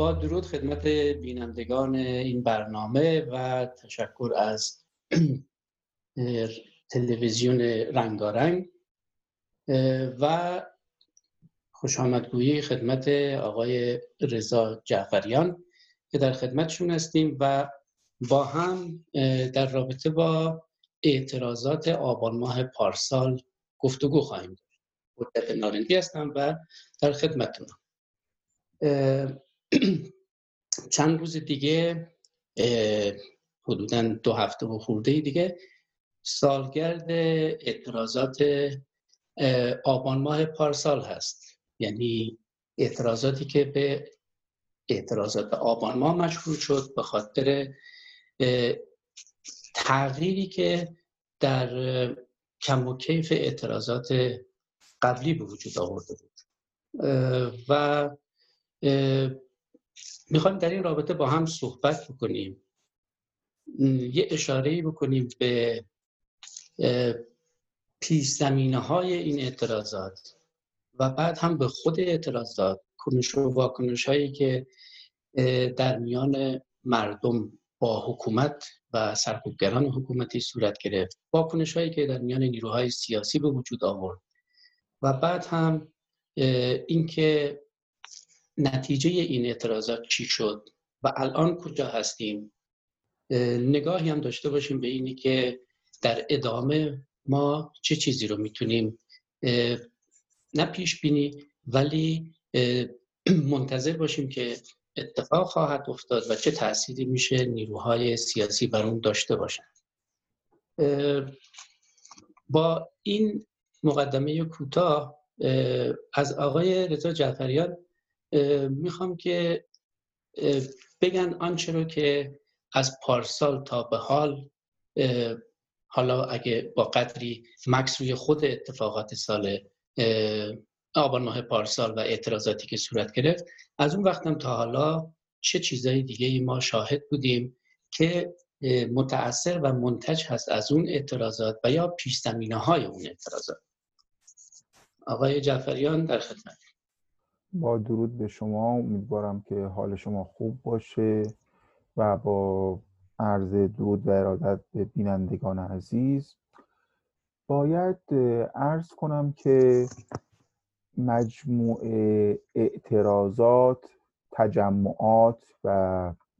با درود خدمت بینندگان این برنامه و تشکر از تلویزیون رنگارنگ و خوش آمدگویی خدمت آقای رضا جعفریان که در خدمتشون هستیم و با هم در رابطه با اعتراضات آبان ماه پارسال گفتگو خواهیم داشت. حجت نارنجی هستم و در خدمتتونم. چند روز دیگه حدوداً 2 هفته و خورده دیگه سالگرد اعتراضات آبان ماه پارسال هست، یعنی اعتراضاتی که به اعتراضات آبان ماه مشهور شد به خاطر تغییری که در کم و کیف اعتراضات قبلی به وجود آورده بود و میخوایم در این رابطه با هم صحبت بکنیم، یه اشاره‌ای بکنیم به پیش زمینه‌های این اعتراضات و بعد هم به خود اعتراضات، کنش و واکنش‌هایی که در میان مردم با حکومت و سرکوبگران حکومتی صورت گرفت، واکنش‌هایی که در میان نیروهای سیاسی به وجود آورد و بعد هم اینکه نتیجه این اعتراضات چی شد و الان کجا هستیم. نگاهی هم داشته باشیم به اینی که در ادامه ما چه چیزی رو میتونیم نه پیش بینی ولی منتظر باشیم که اتفاق خواهد افتاد و چه تأثیری میشه نیروهای سیاسی بر اون داشته باشن. با این مقدمه کوتاه از آقای رضا جعفریان میخوام که بگن آنچه رو که از پارسال تا به حال، حالا اگه با قدری مکث روی خود اتفاقات سال آبان ماه پارسال و اعتراضاتی که صورت گرفت، از اون وقتم تا حالا چه چیزای دیگه ما شاهد بودیم که متأثر و منتج هست از اون اعتراضات و یا پیش زمینه‌های اون اعتراضات. آقای جعفریان در خدمت. با درود به شما، امیدوارم که حال شما خوب باشه و با عرض درود و ارادت به بینندگان عزیز باید عرض کنم که مجموع اعتراضات، تجمعات و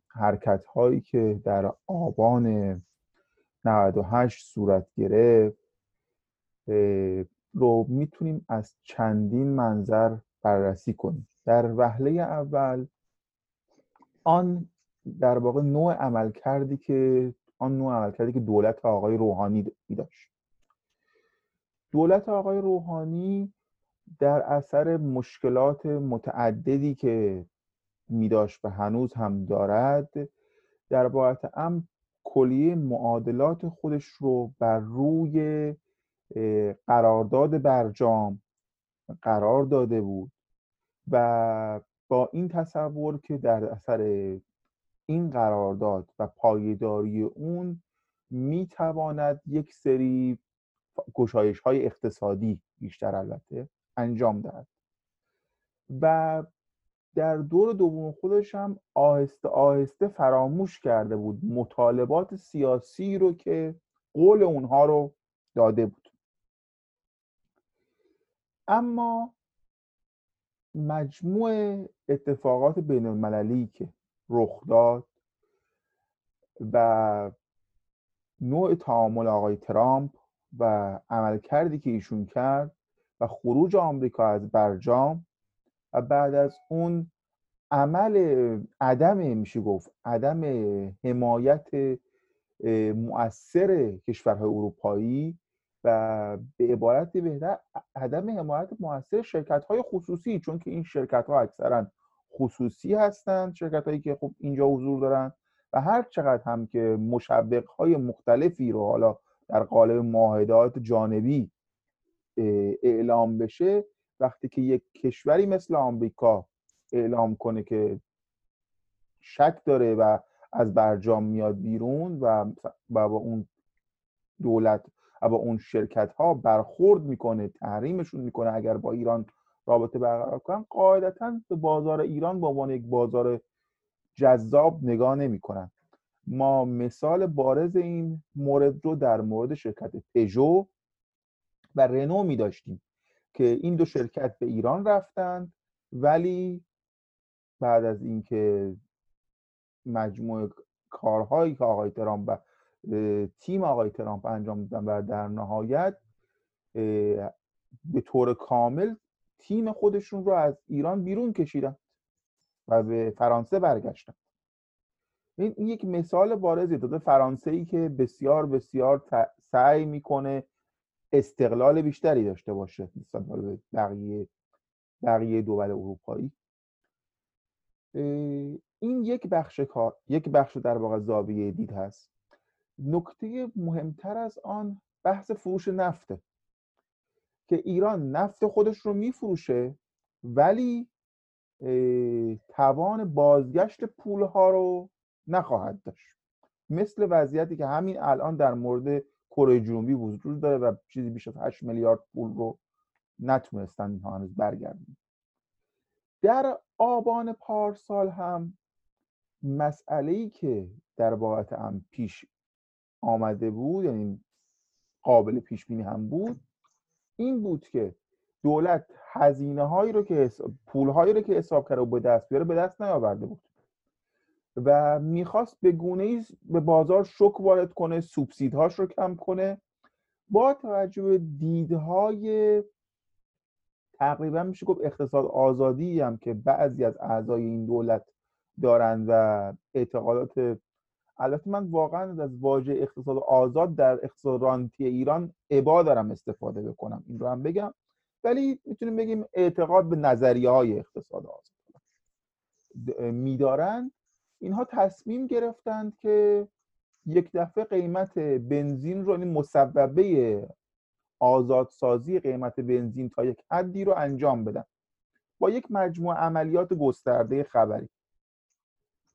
حرکت‌هایی که در آبان 98 صورت گرفت رو میتونیم از چندین منظر بررسی کنیم. در وهله اول آن در واقع نوع عملکردی که دولت آقای روحانی داشت. دولت آقای روحانی در اثر مشکلات متعددی که می‌داشت و هنوز هم دارد، در واقع هم کلیه معادلات خودش رو بر روی قرارداد برجام قرار داده بود و با این تصور که در اثر این قرارداد و پایداری اون میتواند یک سری گشایش‌های اقتصادی بیشتر البته انجام دهد و در دور دوم خودش هم آهسته آهسته فراموش کرده بود مطالبات سیاسی رو که قول اونها رو داده بود. اما مجموع اتفاقات بین‌المللی که رخ داد و نوع تعامل آقای ترامپ و عملکردی که ایشون کرد و خروج آمریکا از برجام و بعد از اون عدم حمایت مؤثر کشورهای اروپایی و به عبارت بهتر عدم حمایت مؤثر شرکت‌های خصوصی، چون که این شرکت‌ها اکثراً خصوصی هستند، شرکت‌هایی که خب اینجا حضور دارن و هر چقدر هم که مشوق‌های مختلفی رو حالا در قالب معاهدات جانبی اعلام بشه، وقتی که یک کشوری مثل آمریکا اعلام کنه که شک داره و از برجام میاد بیرون و با اون دولت و با اون شرکت ها برخورد میکنه، تحریمشون میکنه، اگر با ایران رابطه برقرار کنن، قاعدتاً به بازار ایران به عنوان یک بازار جذاب نگاه نمی‌کنن. ما مثال بارز این مورد رو در مورد شرکت پژو و رنو می‌داشتیم که این دو شرکت به ایران رفتند، ولی بعد از اینکه مجموعه کارهایی که آقای ترامپ و تیم آقای ترامپ انجام دادن و در نهایت به طور کامل تیم خودشون رو از ایران بیرون کشیدن و به فرانسه برگشتن. این یک مثال بارزی داده فرانسه‌ای که بسیار بسیار سعی میکنه استقلال بیشتری داشته باشه نسبت به بقیه دول اروپایی. این یک بخش کار، یک بخش در واقع زاویه دید هست. نکته مهمتر از آن بحث فروش نفته که ایران نفت خودش رو میفروشه، ولی توان بازگشت پولها رو نخواهد داشت، مثل وضعیتی که همین الان در مورد کره جنوبی وجود داره و چیزی بیش از 8 میلیارد پول رو نتونستن اینها هنوز برگردن. در آبان پارسال هم مسئله‌ای که در واقع هم پیش آمده بود، یعنی قابل پیش بینی هم بود، این بود که دولت هزینه‌هایی رو که پول‌هایی رو که حساب کرده و به دست بیاره به دست نیاورده بود و میخواست به گونه‌ای به بازار شوک وارد کنه، سوبسیدهاش رو کم کنه با توجه به دیدهای تقریبا میشه گفت اقتصاد آزادی هم که بعضی از اعضای این دولت دارن و اعتقادات. البته من واقعا از واژه اقتصاد آزاد در اقتصاد رانتی ایران ابا دارم استفاده بکنم، این رو هم بگم، ولی میتونیم بگیم اعتقاد به نظریه‌های اقتصاد آزاد می‌دارن. اینها تصمیم گرفتند که یک دفعه قیمت بنزین رو، این مسببه آزادسازی قیمت بنزین تا یک حدی رو انجام بدن با یک مجموعه عملیات گسترده خبری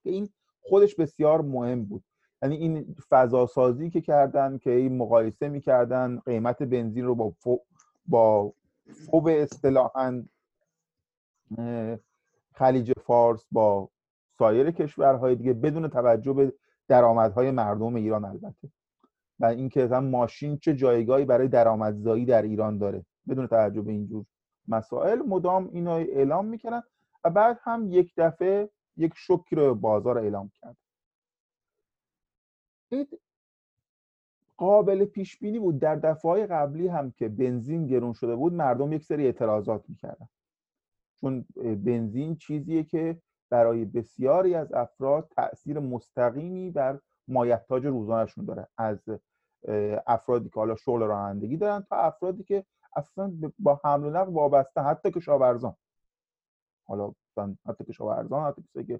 که این خودش بسیار مهم بود. یعنی این فضاسازی که کردن که این مقایسه می‌کردن قیمت بنزین رو با فوب اصطلاحاً خلیج فارس با سایر کشورهای دیگه بدون توجه به درآمدهای مردم ایران، البته و اینکه مثلا ماشین چه جایگاهی برای درآمدزایی در ایران داره، بدون توجه به اینجور مسائل مدام اینو اعلام میکنن و بعد هم یک دفعه یک شوکی رو بازار اعلام کرد. این قابل پیش بینی بود. در دفعه‌های قبلی هم که بنزین گرون شده بود مردم یک سری اعتراضات میکردن، چون بنزین چیزیه که برای بسیاری از افراد تأثیر مستقیمی بر مایحتاج روزانه‌شون داره، از افرادی که حالا شغل رانندگی دارن تا افرادی که اصلا با حمل و نقل وابسته، حتی کشاورزان، حالا حتی کشاورزان، حتی کسایی که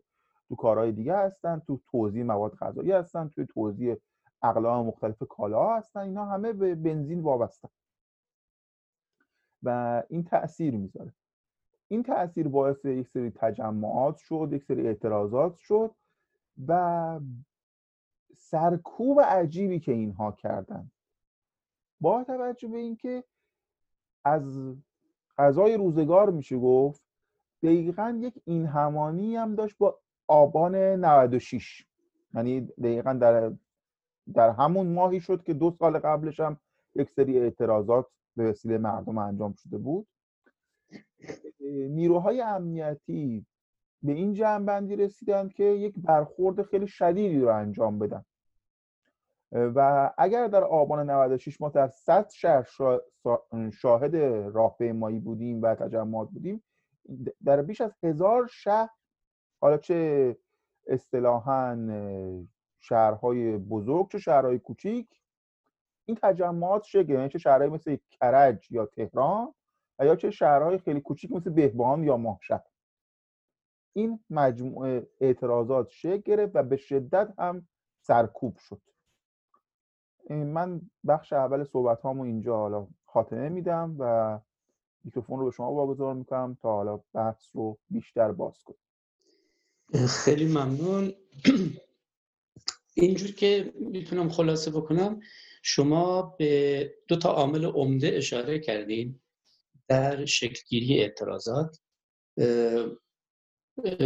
تو کارهای دیگه هستن، تو توزیع مواد غذایی هستن، تو توزیع اقلام مختلف کالاها هستن، اینا همه به بنزین وابسته و این تأثیر میذاره. این تأثیر باعث یک سری تجمعات شد، یک سری اعتراضات شد و سرکوب عجیبی که اینها کردن با توجه به اینکه از غذای روزگار میشه گفت دقیقاً یک این همانی هم داشت با آبان 96، یعنی دقیقاً در همون ماهی شد که 2 سال قبلش هم یک سری اعتراضات به وسیله مردم انجام شده بود. نیروهای امنیتی به این جنبندی رسیدن که یک برخورد خیلی شدیدی رو انجام بدن و اگر در آبان 96 ما در 100 شهر شاهد راهپیمایی بودیم و تجمعات بودیم، در بیش از 1000 شهر، حالا چه اصطلاحاً شهرهای بزرگ چه شهرهای کوچیک، این تجمعات شکل، چه شهرهایی مثل کرج یا تهران و یا چه شهرهای خیلی کوچیک مثل بهبهان یا ماهشهر، این مجموعه اعتراضات شکل گرفت و به شدت هم سرکوب شد. من بخش اول صحبت‌هامو اینجا حالا خاتمه میدم و میکروفون رو به شما واگذار میکنم تا حالا بحث رو بیشتر باز کنیم. خیلی ممنون. اینجور که میتونم خلاصه بکنم، شما به 2 تا عامل عمده اشاره کردین در شکلگیری اعتراضات،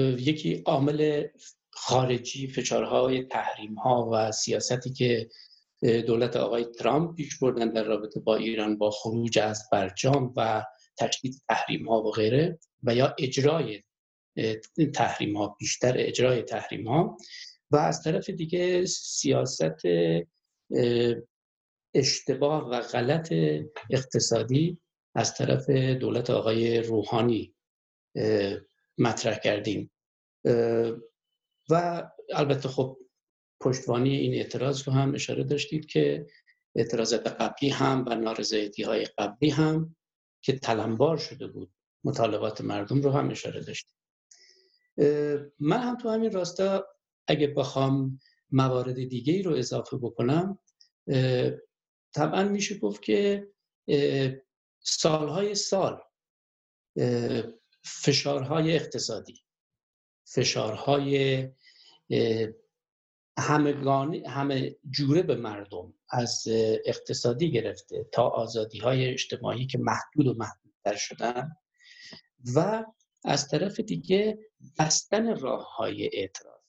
یکی عامل خارجی، فشارهای، تحریم‌ها و سیاستی که دولت آقای ترامپ پیش بردن در رابطه با ایران، با خروج از برجام و تشدید تحریم‌ها و غیره، و یا اجرای تحریم‌ها، بیشتر اجرای تحریم‌ها، و از طرف دیگه سیاست اشتباه و غلط اقتصادی از طرف دولت آقای روحانی مطرح کردیم. و البته خب پشتوانی این اعتراض رو هم اشاره داشتید که اعتراضات قبلی هم و نارضایتی‌های قبلی هم که تلمبار شده بود، مطالبات مردم رو هم اشاره داشتید. من هم تو همین راستا اگه بخوام موارد دیگه‌ای رو اضافه بکنم، طبعا میشه گفت که سالهای سال فشارهای اقتصادی، فشارهای همه جوره به مردم، از اقتصادی گرفته تا آزادی‌های اجتماعی که محدود و محدودتر شدن، و از طرف دیگه بستن راه‌های اعتراض.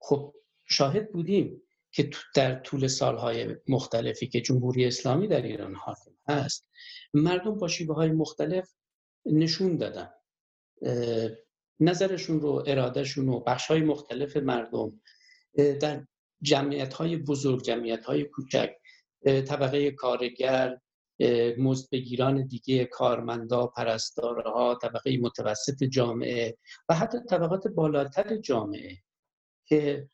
خب شاهد بودیم که در طول سال‌های مختلفی که جمهوری اسلامی در ایران حاکم هست، مردم با شیوه‌های مختلف نشون دادن نظرشون رو، ارادهشون رو، بخش‌های مختلف مردم در جمعیت‌های بزرگ، جمعیت‌های کوچک، طبقه کارگر، مزدبگیران دیگه، کارمندا، پرستارها، طبقه متوسط جامعه و حتی طبقات بالاتر جامعه، که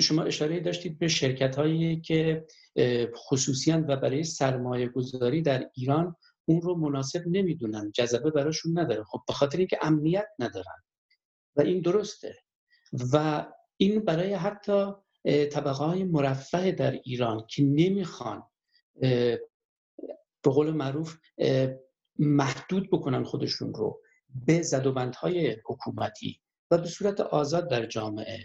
شما اشاره داشتید به شرکت‌هایی که خصوصی‌اند و برای سرمایه‌گذاری در ایران اون رو مناسب نمی‌دونن، جذبه براشون نداره، خب به خاطر اینکه امنیت ندارن، و این درسته، و این برای حتی طبقه‌های مرفه در ایران که نمی‌خوان به قول معروف محدود بکنن خودشون رو به زدوبندهای حکومتی و به صورت آزاد در جامعه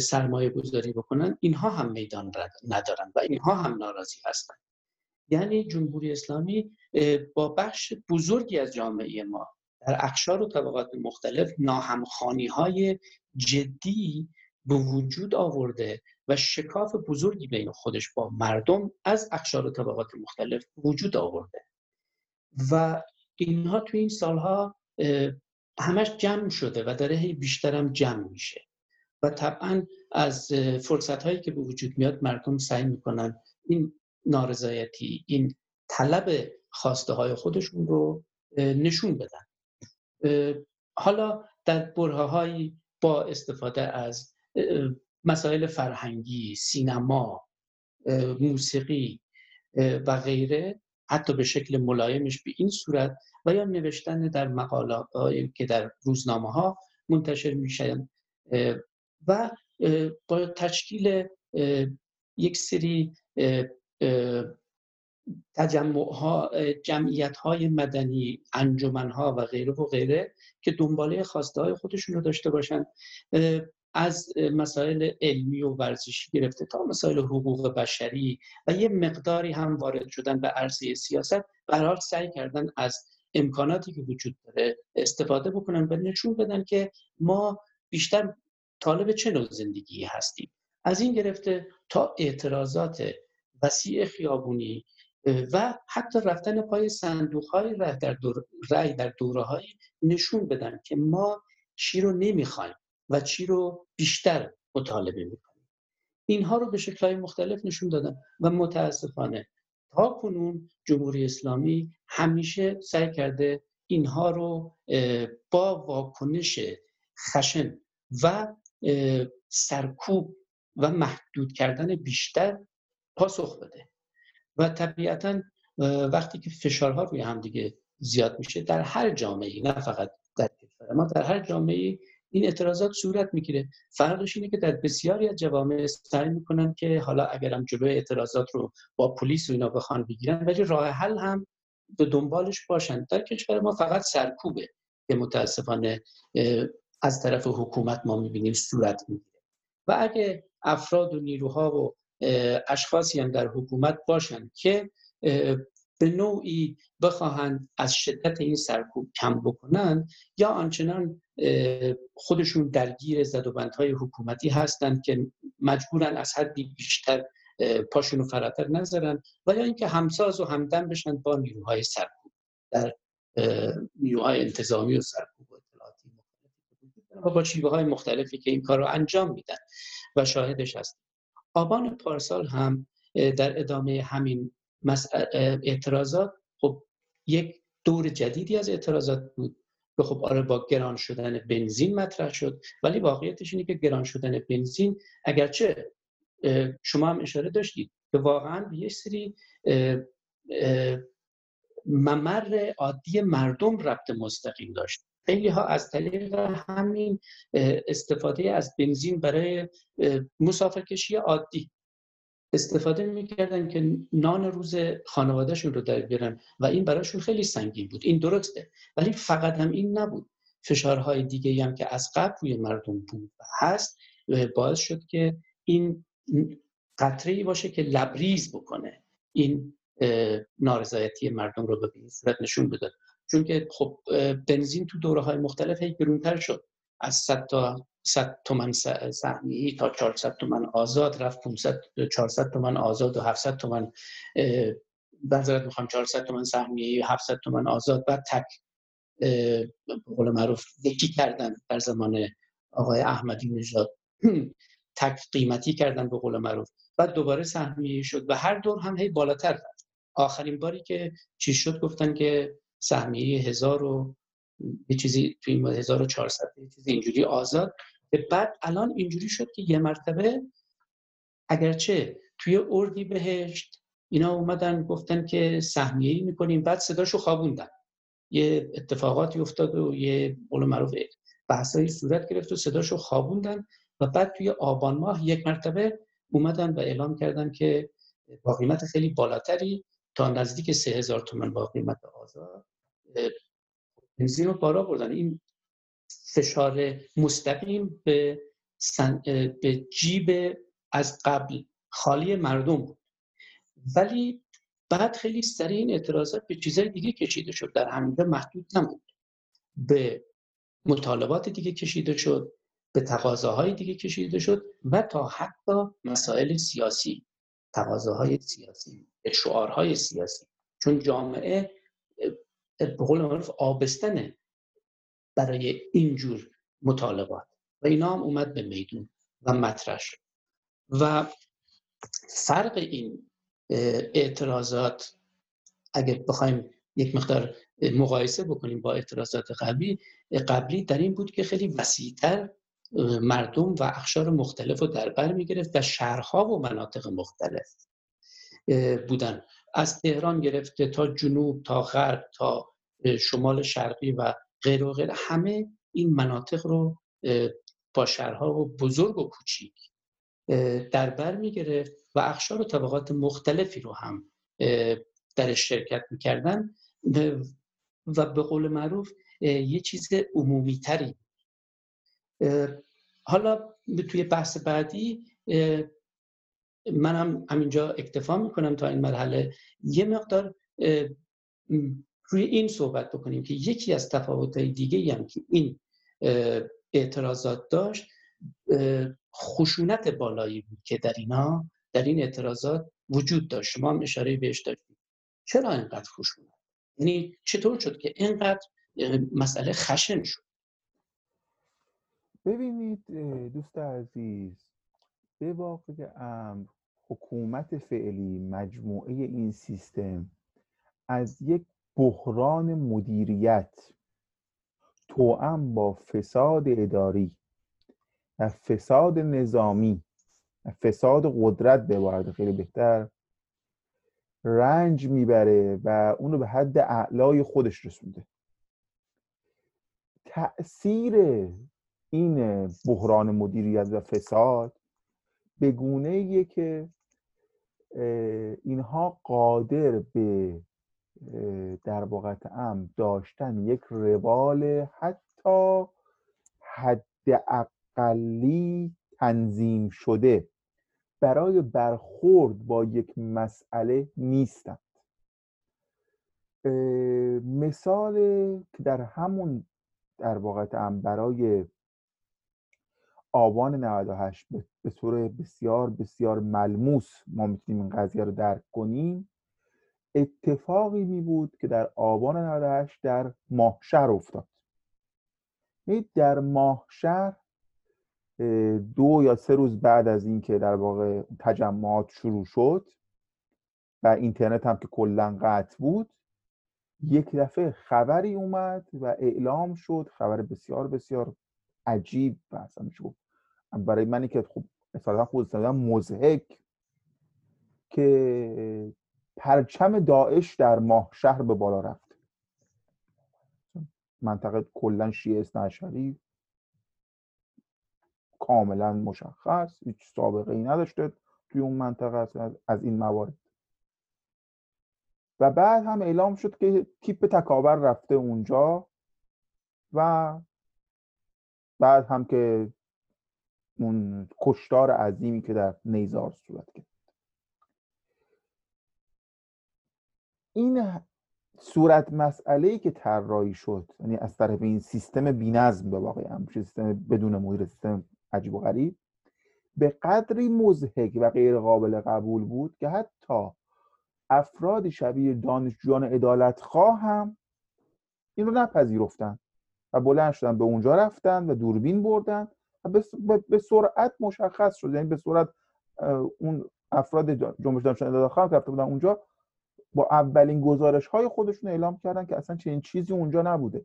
سرمایه گذاری بکنن، اینها هم میدان ندارن و اینها هم ناراضی هستن. یعنی جمهوری اسلامی با بخش بزرگی از جامعه ما در اقشار و طبقات مختلف ناهمخوانی‌های جدی به وجود آورده و شکاف بزرگی بین خودش با مردم از اقشار و طبقات مختلف وجود آورده، و اینها تو این سالها همش جمع شده و داره هی بیشتر هم جمع میشه، و طبعا از فرصت‌هایی که به وجود میاد مردم سعی میکنن این نارضایتی، این طلب خواسته های خودشون رو نشون بدن. حالا در برهه‌هایی با استفاده از مسائل فرهنگی، سینما، موسیقی و غیره، حتی به شکل ملایمش به این صورت، و یا نوشتن در مقاله‌هایی که در روزنامه‌ها منتشر میشن، و با تشکیل یک سری تجمع‌ها، جمعیت‌های مدنی، انجمن‌ها و غیره و غیره که دنباله خواسته‌های خودشون رو داشته باشن، از مسائل علمی و ورزشی گرفته تا مسائل حقوق بشری و یه مقداری هم وارد شدن به عرصه سیاست، برای سعی کردن از امکاناتی که وجود داره استفاده بکنن و نشون بدن که ما بیشتر طالب چه نوع زندگی هستیم. از این گرفته تا اعتراضات وسیع خیابونی و حتی رفتن پای صندوق‌های رأی در دوره‌هایی نشون بدن که ما چی رو نمی‌خوایم و چی رو بیشتر مطالبه می‌کنیم. اینها رو به شکل‌های مختلف نشون دادن، و متأسفانه تا کنون جمهوری اسلامی همیشه سعی کرده اینها رو با واکنش خشن و سرکوب و محدود کردن بیشتر پاسخ بده، و طبیعتاً وقتی که فشارها روی هم دیگه زیاد میشه در هر جامعه‌ای، نه فقط در کشور ما، در هر جامعه‌ای این اعتراضات صورت میگیره. فرقش اینه که در بسیاری از جوامع سعی میکنن که حالا اگرم جلوی اعتراضات رو با پلیس و اینا بخوان بگیرن، ولی راه حل هم به دنبالش باشن. در کشور ما فقط سرکوبه که متاسفانه از طرف حکومت ما میبینیم صورت میگیره، و اگه افراد و نیروها و اشخاصی هم در حکومت باشن که به نوعی بخواهند از شدت این سرکوب کم بکنند یا آنچنان خودشون درگیر زدوبندهای حکومتی هستند که مجبورن از حدی بیشتر پاشونو فراتر نذارن و یا اینکه همساز و همدم بشن با نیروهای سرکوب در نیروهای انتظامی و سرکوب و اطلاعاتی مختلفی با شیوه های مختلفی که این کار رو انجام میدن و شاهدش هستیم. آبان پارسال هم در ادامه همین اعتراضات خب یک دور جدیدی از اعتراضات بود که خب آره با گران شدن بنزین مطرح شد، ولی واقعیتش اینه که گران شدن بنزین اگرچه شما هم اشاره داشتید که واقعا به یه سری ممر عادی مردم ربط مستقیم داشت. خیلی ها از طریق همین استفاده از بنزین برای مسافرکشی عادی استفاده میکردن که نان روز خانوادهشون رو در بیارن و این براشون خیلی سنگین بود. این درسته، ولی فقط هم این نبود. فشارهای دیگه هم که از قبل روی مردم بود و هست باعث شد که این قطره‌ای باشه که لبریز بکنه این نارضایتی مردم رو به این صورت نشون بده، چون که خب بنزین تو دوره‌های مختلف هی گرونتر شد، از 100 تا 100 تومن سهمیه‌ای تا 400 تومن آزاد رفت، 400 تومن آزاد و 700 تومن بذارت میخوام 400 تومن سهمیه‌ای و 700 تومن آزاد و تک به قول معروف یکی کردن در زمان آقای احمدی نژاد تک قیمتی کردن به قول معروف و دوباره سهمیه‌ای شد و هر دور هم هی بالاتر رفت. آخرین باری که چی شد گفتن که سهمیه 1000 و یه چیزی توی 1400 یه چیزی اینجوری آزاد به بعد الان اینجوری شد که یه مرتبه اگرچه توی اردیبهشت اینا اومدن گفتن که سهمیه‌ای می‌کنیم بعد صداشو خوابوندن، یه اتفاقاتی افتاد و یه قول معروف بحثایی صورت گرفت و صداشو خوابوندن و بعد توی آبان ماه یک مرتبه اومدن و اعلام کردن که با قیمت خیلی بالاتری تا نزدیک 3000 تومان با قیمت آزاد بنزین رو بالا بردن. این فشار مستقیم به جیب از قبل خالی مردم بود، ولی بعد خیلی سریع این اعتراضات به چیزهای دیگه کشیده شد، در همینجا محدود نبود، به مطالبات دیگه کشیده شد، به تقاضاهای دیگه کشیده شد و تا حتی مسائل سیاسی، تقاضاهای سیاسی، شعارهای سیاسی، چون جامعه به قول معروف آبستنه برای اینجور مطالبات و اینا هم اومد به میدون و مطرح شد. و فرق این اعتراضات اگه بخوایم یک مقدار مقایسه بکنیم با اعتراضات قبلی در این بود که خیلی وسیع‌تر مردم و اقشار مختلف رو در بر می‌گرفت و شهرها و مناطق مختلف بودن، از تهران گرفته تا جنوب تا غرب تا شمال شرقی و غیر و غیر، همه این مناطق رو با شهرها و بزرگ و کوچیک در بر می‌گرفت و اقشار و طبقات مختلفی رو هم در شرکت می‌کردن و به قول معروف یه چیز عمومی‌تری. حالا توی بحث بعدی من هم همینجا اکتفا میکنم تا این مرحله یه مقدار روی این صحبت بکنیم که یکی از تفاوت‌های دیگه‌ای هم که این اعتراضات داشت خشونت بالایی بود که در این اعتراضات وجود داشت. شما هم اشاره بهش داشتید. چرا اینقدر خشونت؟ یعنی چطور شد که اینقدر مسئله خشن شد؟ ببینید دوست عزیز، به واقع امر حکومت فعلی، مجموعه این سیستم از یک بحران مدیریت توأم با فساد اداری و فساد نظامی و فساد قدرت به عبارت خیلی بهتر رنج میبره و اونو به حد اعلای خودش رسونده. تأثیر این بحران مدیریت و فساد به گونه‌ایه که اینها قادر به در واقع هم داشتن یک روال حتی حداقلی تنظیم شده برای برخورد با یک مسئله نیستند. مثال که در همون در واقع برای آبان 98 به طور بسیار بسیار ملموس ما میتونیم این قضیه رو درک کنیم، اتفاقی می بود که در آبان 98 در ماهشهر افتاد. در ماهشهر 2 یا 3 روز بعد از این که در واقع تجمعات شروع شد و اینترنت هم که کلاً قطع بود، یک دفعه خبری اومد و اعلام شد، خبر بسیار بسیار عجیب و اصلا میشه گفت برای منی که خوب اصلا خودم مضحک، که پرچم داعش در ماهشهر به بالا رفت. منطقه کلا شیعه اثنی‌عشری کاملا مشخص، هیچ سابقه ای نداشته توی اون منطقه از این موارد. و بعد هم اعلام شد که تیپ تکابر رفته اونجا و بعد هم که اون کشتار عظیمی که در نیزار صورت گرفت. این صورت مسئله‌ای که طراحی شد، یعنی از طرف این سیستم بی‌نظم، به واقع هم سیستم بدون مدیر، سیستم عجیب و غریب، به قدری مضحک و غیر قابل قبول بود که حتی افراد شبیه دانشجویان عدالتخواه هم این رو نپذیرفتن و بلند شدن به اونجا رفتن و دوربین بردن و به سرعت مشخص شد. یعنی به سرعت اون افراد جنبش دانشجویان عدالتخواه که رفته بودن اونجا با اولین گزارش‌های خودشون اعلام کردن که اصلا چنین چیزی اونجا نبوده،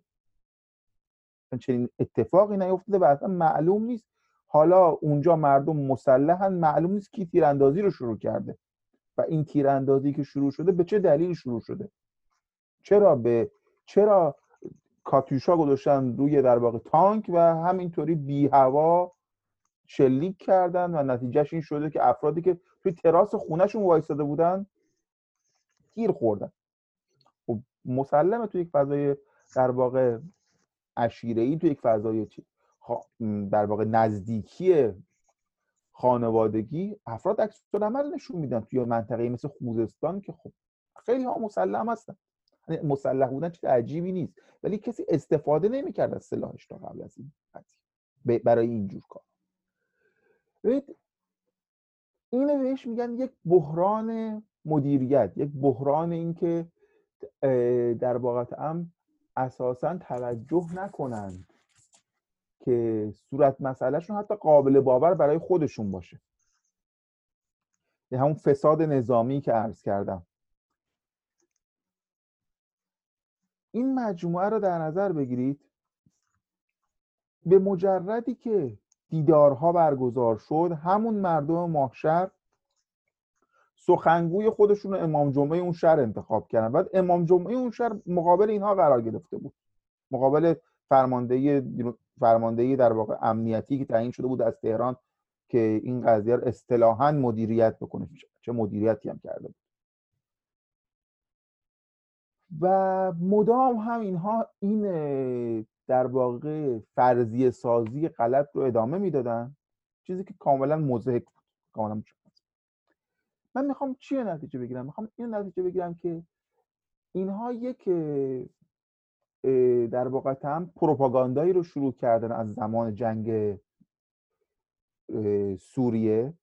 چنین اتفاقی نیفتاده و اصلا معلوم نیست حالا اونجا مردم مسلحن، معلوم نیست کی تیراندازی رو شروع کرده و این تیراندازی که شروع شده به چه دلیل شروع شده، چرا کاتیوشا گذاشتن روی در واقع تانک و همینطوری بی هوا شلیک کردن و نتیجهش این شده که افرادی که توی تراس خونه‌شون وایساده بودن تیر خوردن. خب مسلمه توی یک فضای در واقع عشیره‌ای، توی یک فضای در واقع نزدیکی خانوادگی، افراد عکس‌العمل نشون میدن توی منطقه مثل خوزستان که خب خیلی ها مسلح هستن. مسلح بودن چیز عجیبی نیست، ولی کسی استفاده نمی‌کرد از سلاحش تا قبل از این برای این جور کار. اینو بهش میگن یک بحران مدیریت، یک بحران این که در واقع هم اساساً توجه نکنند که صورت مسئلهشون حتی قابل باور برای خودشون باشه. یه همون فساد نظامی که عرض کردم، این مجموعه رو در نظر بگیرید. به مجردی که دیدارها برگزار شد، همون مردم ماهشهر سخنگوی خودشون رو امام جمعه اون شهر انتخاب کردن. بعد امام جمعه اون شهر مقابل اینها قرار گرفته بود، مقابل فرماندهی در واقع امنیتی که تعیین شده بود از تهران که این قضیه رو اصطلاحاً مدیریت بکنه. چه مدیریتی هم کرده بود و مدام هم اینها این در واقع فرضیه سازی غلط رو ادامه میدادن، چیزی که کاملاً مضحک بود، کاملاً مضحک. من میخوام چیه نتیجه بگیرم؟ میخوام این نتیجه بگیرم که اینها یک در واقع هم پروپاگاندایی رو شروع کردن از زمان جنگ سوریه،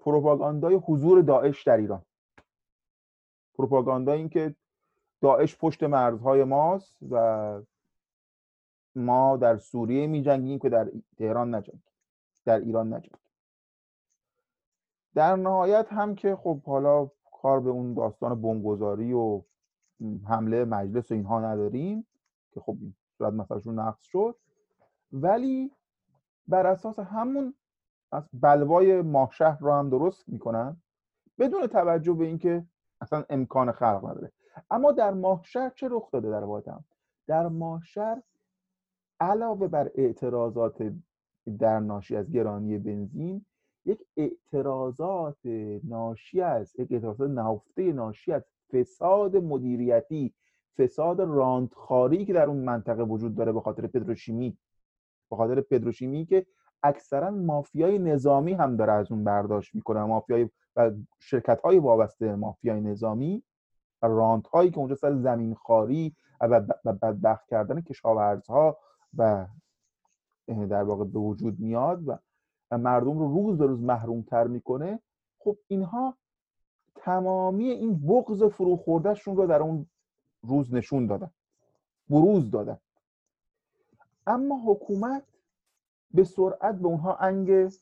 پروپاگاندای حضور داعش در ایران، پروپاگاندای این که داعش پشت مرزهای ماست و ما در سوریه میجنگیم که در تهران نجنگیم، در ایران نجنگیم. در نهایت هم که خب حالا کار به اون داستان بمبگذاری و حمله مجلس و اینها نداریم که خب صورت مسئلهشون نقص شد، ولی بر اساس همون از بلوای ماهشهر رو هم درست میکنن بدون توجه به اینکه اصلا امکان خلق نداره. اما در ماهشهر چه رخ داده؟ در واقع در ماهشهر علاوه بر اعتراضات در ناشی از گرانی بنزین، یک اعتراضات ناشی از یک اعتراضات نهفته ناشی از فساد مدیریتی، فساد راندخاری که در اون منطقه وجود داره، به خاطر پتروشیمی، به خاطر پتروشیمی که اکثرا مافیای نظامی هم داره از اون برداشت میکنه، مافیای و شرکت‌های وابسته مافیای نظامی و رانت‌هایی که اونجا سر زمین‌خواری و بدبخت کردن کشاورزها و در واقع به وجود میاد و مردم رو روز به روز محروم‌تر میکنه. خب اینها تمامی این بغض فرو خوردهشون رو در اون روز نشون دادن، بروز دادن. اما حکومت به سرعت به اونها انگ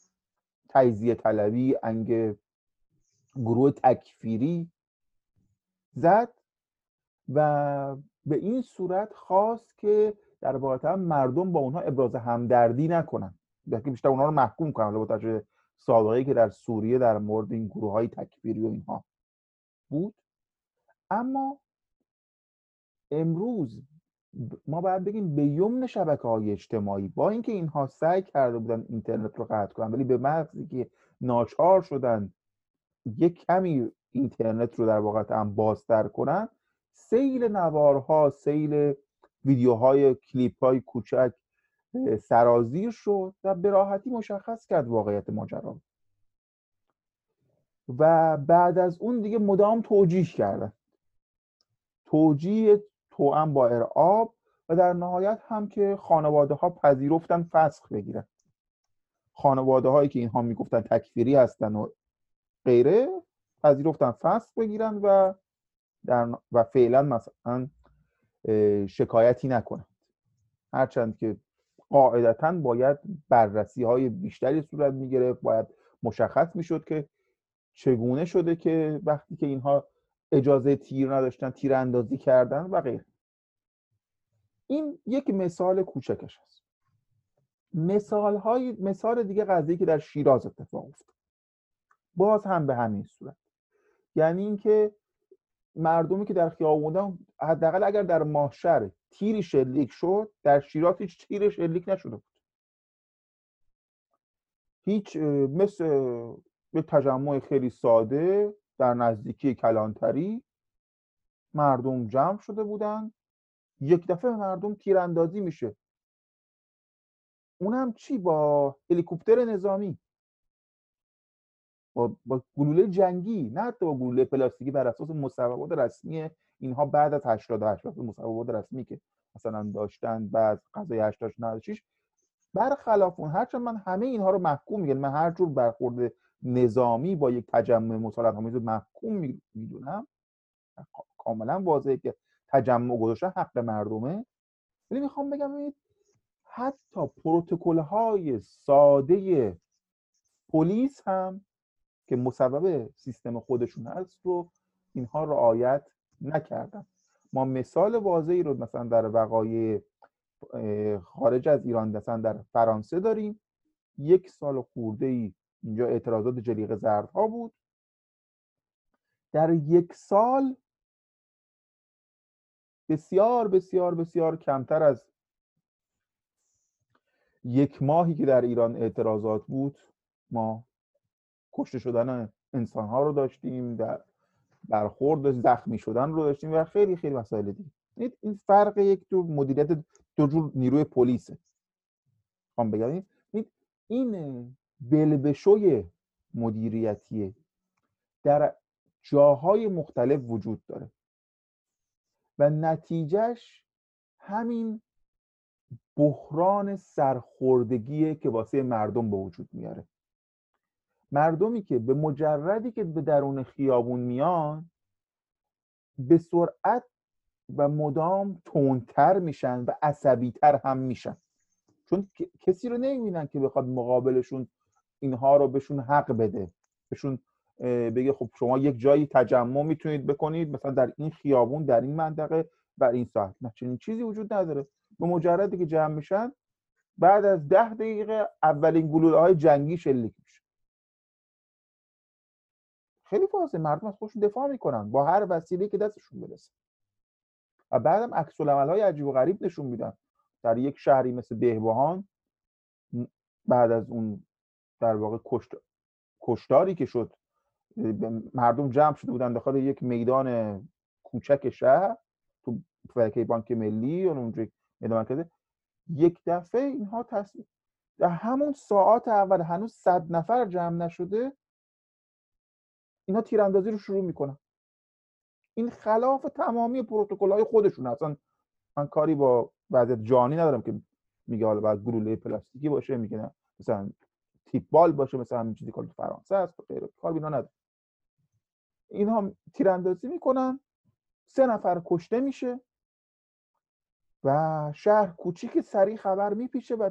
تجزیه طلبی، انگ گروه تکفیری زد و به این صورت خواست که در واقع مردم با اونها ابراز همدردی نکنن، بلکه بیشتر اونها رو محکوم کنن با توجه سابقه‌ای که در سوریه در مورد این گروه‌های تکفیری و اینها بود. اما امروز ما باید بگیم به یمن شبکه‌های اجتماعی، با اینکه اینها سعی کرده بودن اینترنت رو قطع کنن، ولی به محضی که ناچار شدن یک کمی اینترنت رو در واقع هم بازتر کنن، سیل نوارها، سیل ویدیوهای کلیپ‌های کوچک سرازیر شد و به راحتی مشخص کرد واقعیت ماجرا و بعد از اون دیگه مدام توجیه کردن، توجیه توأم با ارعاب و در نهایت هم که خانواده ها پذیرفتن فسخ بگیرن. خانواده هایی که اینها میگفتن تکفیری هستن و غیره پذیرفتن فسخ بگیرن و فعلا مثلا شکایتی نکنند، هرچند که قاعدتاً باید بررسی های بیشتری صورت میگرفت، باید مشخص میشد که چگونه شده که وقتی که اینها اجازه تیر نداشتن تیراندازی کردن و غیره. این یک مثال کوچکش است. مثال دیگه قضیه که در شیراز اتفاق افتاد باز هم به همین صورت، یعنی اینکه مردمی که در خیابان حداقل اگر در ماهشهر تیری شلیک شد، در شیراز هیچ تیری شلیک نشده بود. هیچ، مثل یک تجمع خیلی ساده در نزدیکی کلانتری مردم جمع شده بودن، یک دفعه مردم تیراندازی میشه، اونم چی؟ با هلیکوپتر نظامی، با گلوله جنگی، نه حتی با گلوله پلاستیکی بر اساس مصوبات رسمی اینها بعد از 88، مصوبات رسمی که مثلا داشتن بعد قضیه 88 برخلاف اون. هرچند من همه اینها رو محکوم میگم، من هر جور برخورد نظامی با یک تجمع مسالمت‌آمیز محکوم میدونم، کاملا واضحه که تجمع گذاشتن حق مردمه، ولی میخوام بگم حتی پروتکل‌های ساده پلیس هم که مسبب سیستم خودشون هست رو اینها رعایت نکردن. ما مثال واضحی رو مثلا در وقایع خارج از ایران، مثلا در فرانسه داریم. یک سال خورده‌ای اینجا اعتراضات جلیقه زردها بود، در یک سال بسیار بسیار بسیار کمتر از یک ماهی که در ایران اعتراضات بود ما کشته شدن انسان‌ها رو داشتیم، در برخورد زخمی شدن رو داشتیم و خیلی خیلی مسائل دیگه. این فرق یک جور مدیریت، دو جور نیروی پلیسه. میخوام بگم این بلبشوی مدیریتی در جاهای مختلف وجود داره و نتیجهش همین بحران سرخوردگیه که واسه مردم به وجود میاره. مردمی که به مجردی که به درون خیابون میان به سرعت و مدام تندتر میشن و عصبیتر هم میشن، چون کسی رو نمیبینن که بخواد مقابلشون اینها رو بهشون حق بده، بهشون بگه خب شما یک جایی تجمع میتونید بکنید، مثلا در این خیابون، در این منطقه، بر این ساعت. نه، چنین چیزی وجود نداره. به مجردی که جمع میشن بعد از 10 دقیقه اولین گلوله‌های جنگی شلیک میشه. خیلی فازه مردم از خودشون دفاع میکنن با هر وسیله‌ای که دستشون برسه و بعدم عکس العمل‌های عجیب و غریب نشون میدن. در یک شهری مثل بهبهان بعد از اون در واقع کشتاری که شد، مردم جمع شده بودن داخل یک میدان کوچک شهر تو فلکه بانک ملی و اونجا میدان مرکزی، یک دفعه اینها تصمیم در همون ساعت اول، هنوز 100 نفر جمع نشده، اینا تیراندازی رو شروع میکنن. این خلاف تمامی پروتکل‌های خودشون. اصلا من کاری با وضعیت جانی ندارم که میگه حالا بعد گلوله پلاستیکی باشه، میگه نه مثلا تیپبال باشه، مثلا همین چیزی که تو فرانسه است و غیره، کار بینا نداره. اینها تیراندازی میکنن، 3 نفر کشته میشه و شهر کوچیک سریع خبر میپیچه و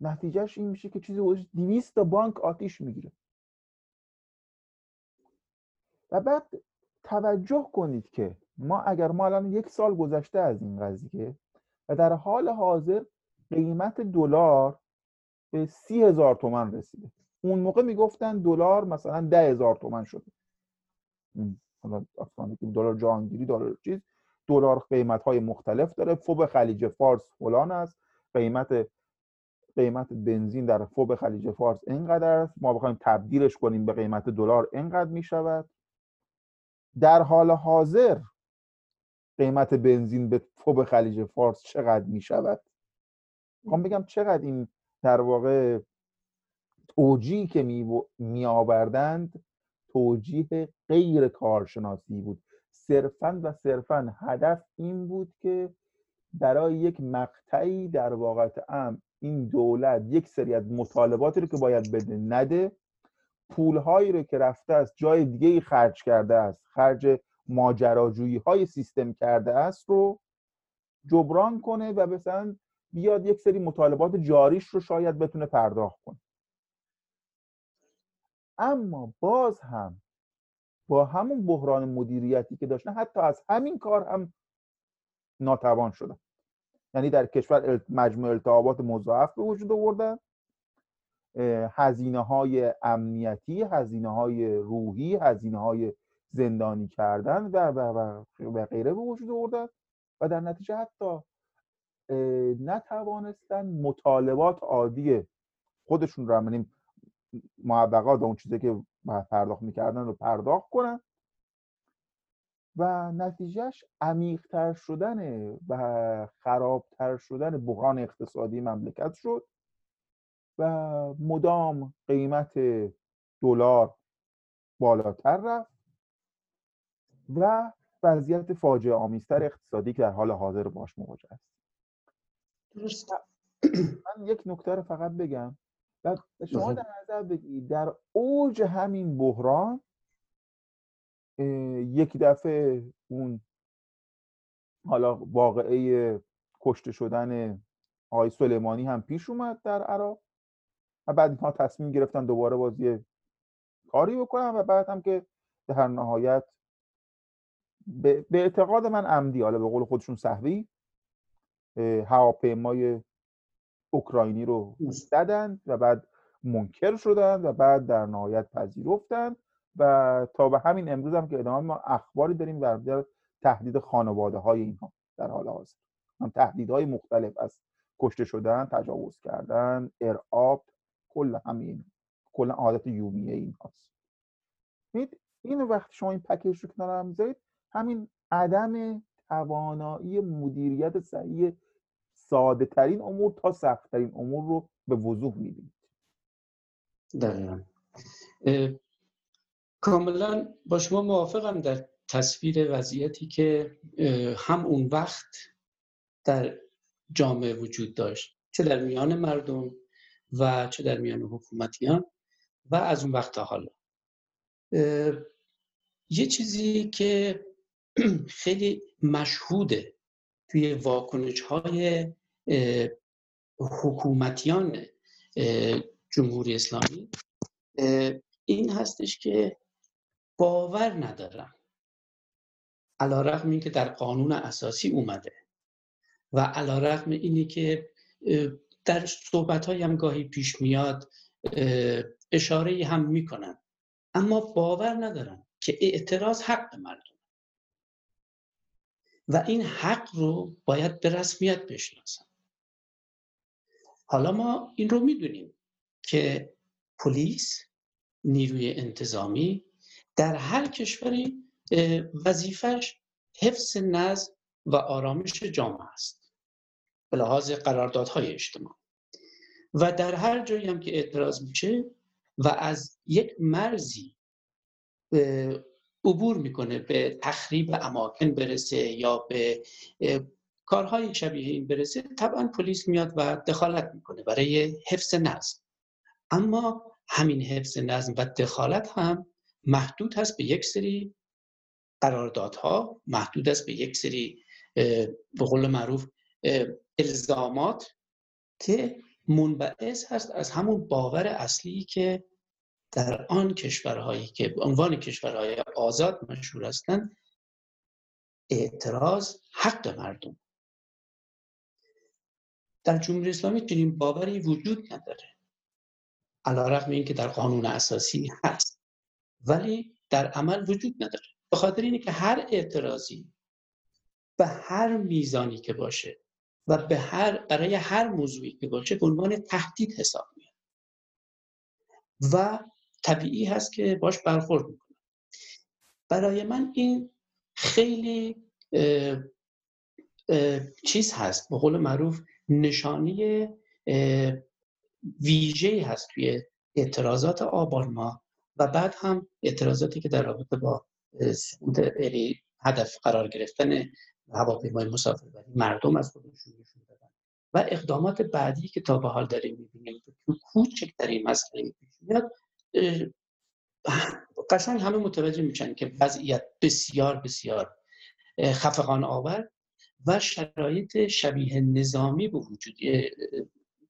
نتیجهش این میشه که چیزی حدود 200 تا بانک آتیش میگیره. و بعد توجه کنید که ما الان 1 سال گذشته از این قضیه و در حال حاضر قیمت دلار به 30,000 تومان رسیده. اون موقع میگفتن دلار مثلا 10,000 تومان شده. حالا اصلا دلار جهانگیری، دلار چیز، دلار قیمت‌های مختلف داره. فوب خلیج فارس فلان است، قیمت بنزین در فوب خلیج فارس اینقدر است، ما بخوایم تبدیلش کنیم به قیمت دلار اینقدر میشود. در حال حاضر قیمت بنزین به فوب خلیج فارس چقدر میشود؟ میخوام بگم چقدر این در واقع توجیهی که میآوردند توجیه غیر کارشناسی بود. صرفاً و صرفاً هدف این بود که برای یک مقطعی در واقع ام این دولت یک سری از مطالباتی رو که باید بده نده، پولهایی رو که رفته است جای دیگه‌ای خرج کرده است، خرج ماجراجویی‌های سیستم کرده است رو جبران کنه و مثلا بیاد یک سری مطالبات جاریش رو شاید بتونه پرداخت کنه. اما باز هم با همون بحران مدیریتی که داشتن حتی از همین کار هم ناتوان شدن. یعنی در کشور مجموع التهابات مضاعف به وجود آوردن، هزینه‌های امنیتی، هزینه‌های روحی، هزینه‌های زندانی کردن و غیره به وجود آوردن و در نتیجه حتی نتوانستن مطالبات عادی خودشون رو، یعنی معوقات و اون چیزی که پرداخت میکردن رو پرداخت کنن و نتیجهش عمیق‌تر شدن و خرابتر شدن بحران اقتصادی مملکت شد و مدام قیمت دلار بالاتر رفت و وضعیت فاجعه آمیزتر اقتصادی که در حال حاضر باش مواجه است. درست. من یک نکته رو فقط بگم و شما در نظر بگیرید در اوج همین بحران یک دفعه اون حالا واقعه کشته شدن آقای سلیمانی هم پیش اومد در عراق و بعد اینها تصمیم گرفتن دوباره باز یه کاری بکنن و بعد هم که در نهایت به اعتقاد من عمدی، حالا به قول خودشون سهوی، هواپیمای اوکراینی رو زدند و بعد منکر شدند و بعد در نهایت پذیرفتند و تا به همین امروز هم که ادامه ما اخباری داریم در تهدید خانواده‌های اینها در حال حاضر. هم تهدیدهای مختلف از کشته شدن، تجاوز کردن، ارعاب، کل عادت یومیه اینهاست. ببینید این وقت شما این پکیج رو کنار هم می‌ذارید، همین عدم توانایی مدیریت صحیح ساده ترین امور تا سخت ترین امور رو به وضوح می‌بینید. دقیقاً. کاملا با شما موافقم در تصویر وضعیتی که هم اون وقت در جامعه وجود داشت، چه در میان مردم و چه در میان حکومتیان و از اون وقت تا حالا. یه چیزی که خیلی مشهوده توی واکنش‌های حکومتیان جمهوری اسلامی این هستش که باور ندارم، علی‌رغم اینکه در قانون اساسی اومده و علی‌رغم اینی که در صحبت‌های هم گاهی پیش میاد اشاره‌ای هم میکنن، اما باور ندارم که اعتراض حق مردم و این حق رو باید به رسمیت بشناسن. حالا ما این رو میدونیم که پلیس، نیروی انتظامی در هر کشوری وظیفش حفظ نظم و آرامش جامعه است به لحاظ قراردادهای اجتماعی و در هر جایی هم که اعتراض میشه و از یک مرزی عبور میکنه به تخریب اماکن برسه یا به کارهای شبیه این برسه، طبعا پلیس میاد و دخالت میکنه برای حفظ نظم. اما همین حفظ نظم و دخالت هم محدود هست به یک سری قراردادها، محدود است به یک سری به قول معروف الزامات که منبعث هست از همون باور اصلی که در آن کشورهایی که به عنوان کشورهای آزاد مشهور هستند اعتراض حق مردم. در جمهوری اسلامی چنین باوری وجود نداره، علیرغم اینکه در قانون اساسی هست ولی در عمل وجود نداره. به خاطر اینه که هر اعتراضی به هر میزانی که باشه و به برای هر موضوعی که باشه به عنوان تهدید حساب میاد و طبیعی هست که باش برخورد میکنه. برای من این خیلی چیز هست، به قول معروف نشانی ویژه‌ای هست توی اعتراضات آبان ماه و بعد هم اعتراضاتی که در رابطه با هدف قرار گرفتن هواپیمای مسافربری مردم از خودشون نشون دادن و اقدامات بعدی که تا به حال داریم می‌بینیم که کوچکترین مسئله پیش میاد، قشنگ همه متوجه میشن که وضعیت بسیار بسیار خفقان آور و شرایط شبیه نظامی به وجود،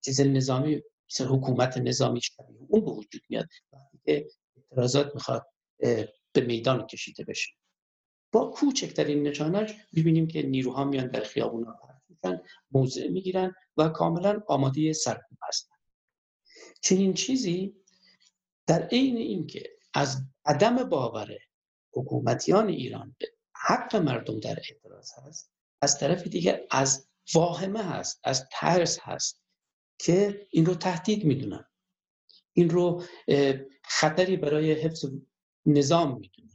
چیز نظامی، حکومت نظامی شبیه اون به وجود میاد وقتی که اعتراضات میخواد به میدان کشیده بشه. با کوچکترین نشانش می‌بینیم که نیروها میان در خیابونا پرت میشن، موضع میگیرن و کاملا آماده سرکوب هستن. چنین چیزی در عین اینکه از عدم باور حکومتیان ایران به حق مردم در اعتراض هست، از طرف دیگر از واهمه هست، از ترس هست که این رو تهدید میدونن، این رو خطری برای حفظ نظام میدونن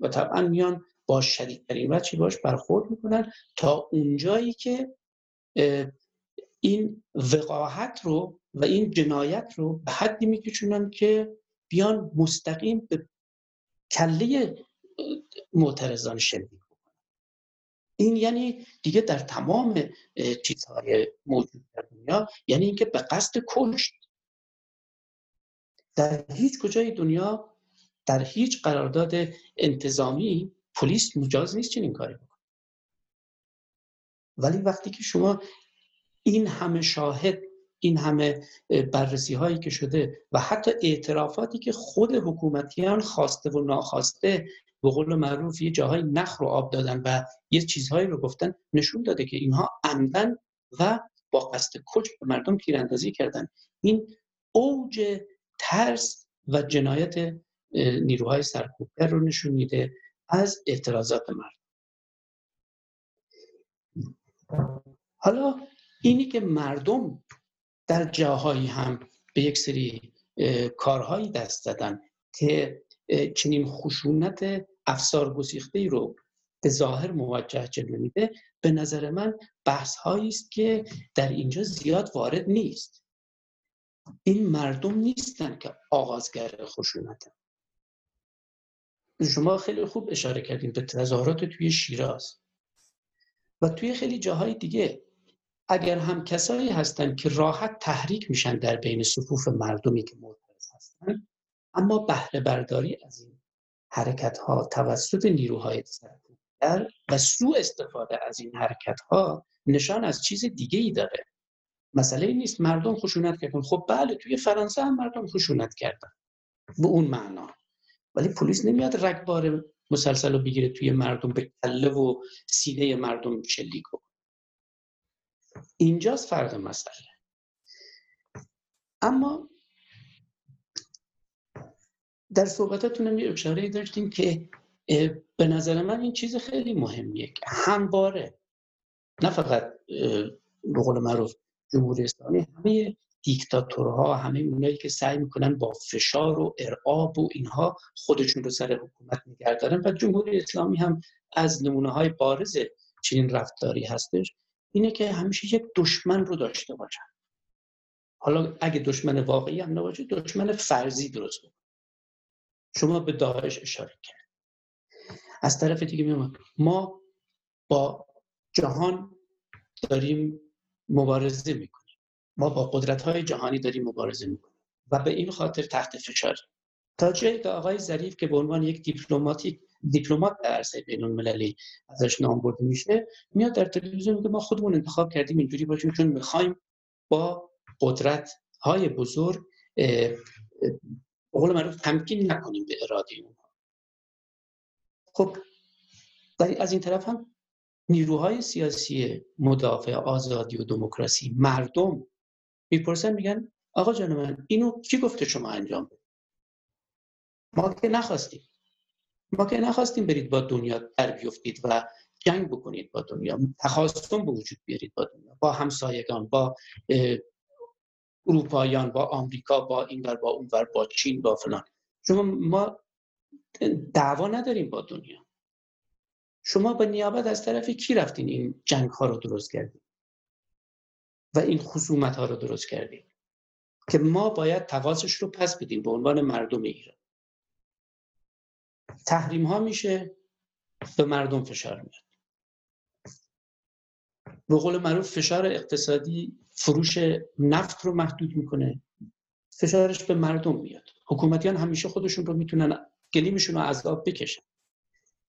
و طبعا میان با شدیدترین وجه باش برخورد میکنن تا اونجایی که این وقاحت رو و این جنایت رو به حدی میکشونن که بیان مستقیم به کله معترضان شلیک بکنن. این یعنی دیگه در تمام چیزهای موجود در دنیا، یعنی اینکه به قصد کشت. در هیچ کجای دنیا، در هیچ قرارداد انتظامی پلیس مجاز نیست چنین کاری بکنه. ولی وقتی که شما این همه شاهد، این همه بررسی هایی که شده و حتی اعترافاتی که خود حکومتیان خواسته و ناخواسته به قول معروف یه جاهای نخ رو آب دادن و یه چیزهایی رو گفتن، نشون داده که اینها عمدن و با قصد کشت به مردم تیراندازی کردن. این اوج ترس و جنایت نیروهای سرکوبگر رو نشون میده از اعتراضات مردم. حالا اینی که مردم در جاهایی هم به یک سری کارهایی دست زدن که چنین خشونت افسار گسیخته‌ای رو به ظاهر موجه جلوه میده، به نظر من بحث‌هایی است که در اینجا زیاد وارد نیست. این مردم نیستن که آغازگر خشونتن. شما خیلی خوب اشاره کردیم به تظاهرات توی شیراز و توی خیلی جاهای دیگه. اگر هم کسایی هستن که راحت تحریک میشن در بین صفوف مردمی که معترض هستن، اما بهره برداری از این حرکت ها توسط نیروهای سرکوبگر و سوء استفاده از این حرکت ها نشان از چیز دیگه ای داره. مسئله این نیست مردم خشونت کردن. خب بله، توی فرانسه هم مردم خشونت کردن به اون معنا، ولی پلیس نمیاد رگبار مسلسل رو بگیره توی مردم، به کله و سینه مردم شلیک کنه. اینجاست فرق مسئله. اما در صحبتاتونم یه اشاره داشتیم که به نظر من این چیز خیلی مهمیه که همواره نه فقط به قول معروف جمهوری اسلامی، همه دیکتاتورها، همه اونایی که سعی میکنن با فشار و ارعاب و اینها خودشون رو سر حکومت نگه دارن و جمهوری اسلامی هم از نمونه‌های بارز چنین رفتاری هستش، اینه که همیشه یک دشمن رو داشته باشن. حالا اگه دشمن واقعی هم نباشه، دشمن فرضی درست بکنه. شما به داعش اشاره کرد. از طرف دیگه میگم ما با جهان داریم مبارزه میکنیم، ما با قدرت‌های جهانی داریم مبارزه میکنیم و به این خاطر تحت فشار. تا جایی که آقای ظریف که به عنوان یک دیپلمات در عرصه بین‌المللی ازش نام برده میشه، میاد در تلویزیون میگه ما خودمون انتخاب کردیم اینجوری باشیم چون میخوایم با قدرت‌های بزرگ قول معروف تمکین نکنیم به اراده اونها. خب از این طرف هم نیروهای سیاسی مدافع آزادی و دموکراسی، مردم میپرسن میگن آقا جان من اینو کی گفته شما انجام بده؟ ما که نخواستیم برید با دنیا در بیفتید و جنگ بکنید با دنیا، تخاصم به وجود بیارید با دنیا، با همسایگان، با اروپایان، با آمریکا، با اینور، با اونور، با چین، با فلان. ما دعوا نداریم با دنیا. شما به نیابت از طرف کی رفتین این جنگ ها رو درست کردین و این خصومت ها رو درست کردین که ما باید تقاضاش رو پس بدیم به عنوان مردم ایران. تحریم ها میشه، به مردم فشار میاد، به قول معروف فشار اقتصادی فروش نفت رو محدود میکنه، فشارش به مردم میاد. حکومتیان همیشه خودشون رو میتونن گلیمشون رو از آب بکشن،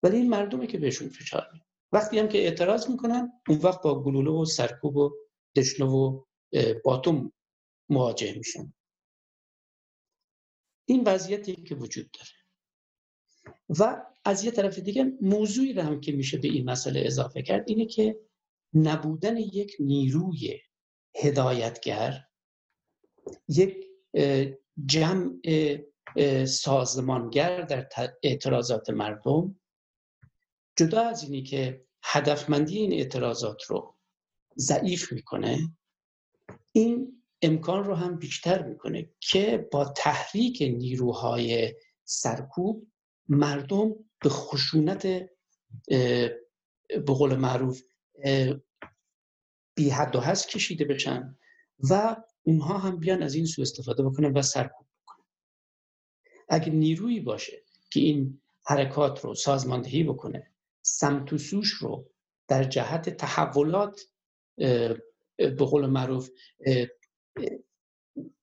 ولی این مردمه که بهشون فشار میاد. وقتی هم که اعتراض میکنن اون وقت با گلوله و سرکوب و دشنو و باتوم مواجه میشن. این وضعیتی که وجود داره و از یه طرف دیگه موضوعی رو هم که میشه به این مسئله اضافه کرد اینه که نبودن یک نیروی هدایتگر، یک جمع سازمانگر در اعتراضات مردم، جدا از اینی که هدفمندی این اعتراضات رو ضعیف میکنه، این امکان رو هم بیشتر میکنه که با تحریک نیروهای سرکوب مردم به خشونت به قول معروف بی حد و حصر کشیده بشن و اونها هم بیان از این سوء استفاده بکنن و سرکوب بکنن. اگه نیرویی باشه که این حرکات رو سازماندهی بکنه، سمت و سوش رو در جهت تحولات به قول معروف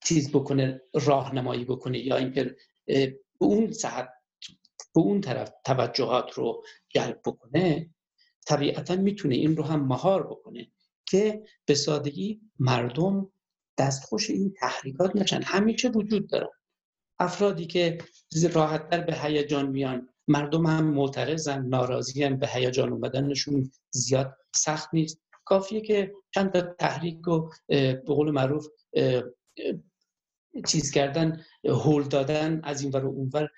چیز بکنه، راهنمایی بکنه، یا اینکه به اون سمت به اون طرف توجهات رو جلب بکنه، طبیعتاً میتونه این رو هم مهار بکنه که به سادگی مردم دستخوش این تحریکات نشن. همیشه وجود دارن افرادی که راحت‌تر به هیجان میان، مردم هم معترضن، ناراضی هم، به هیجان اومدنشون زیاد سخت نیست، کافیه که چند تا تحریک و به قول معروف چیز کردن، هول دادن از این ور و اون ور،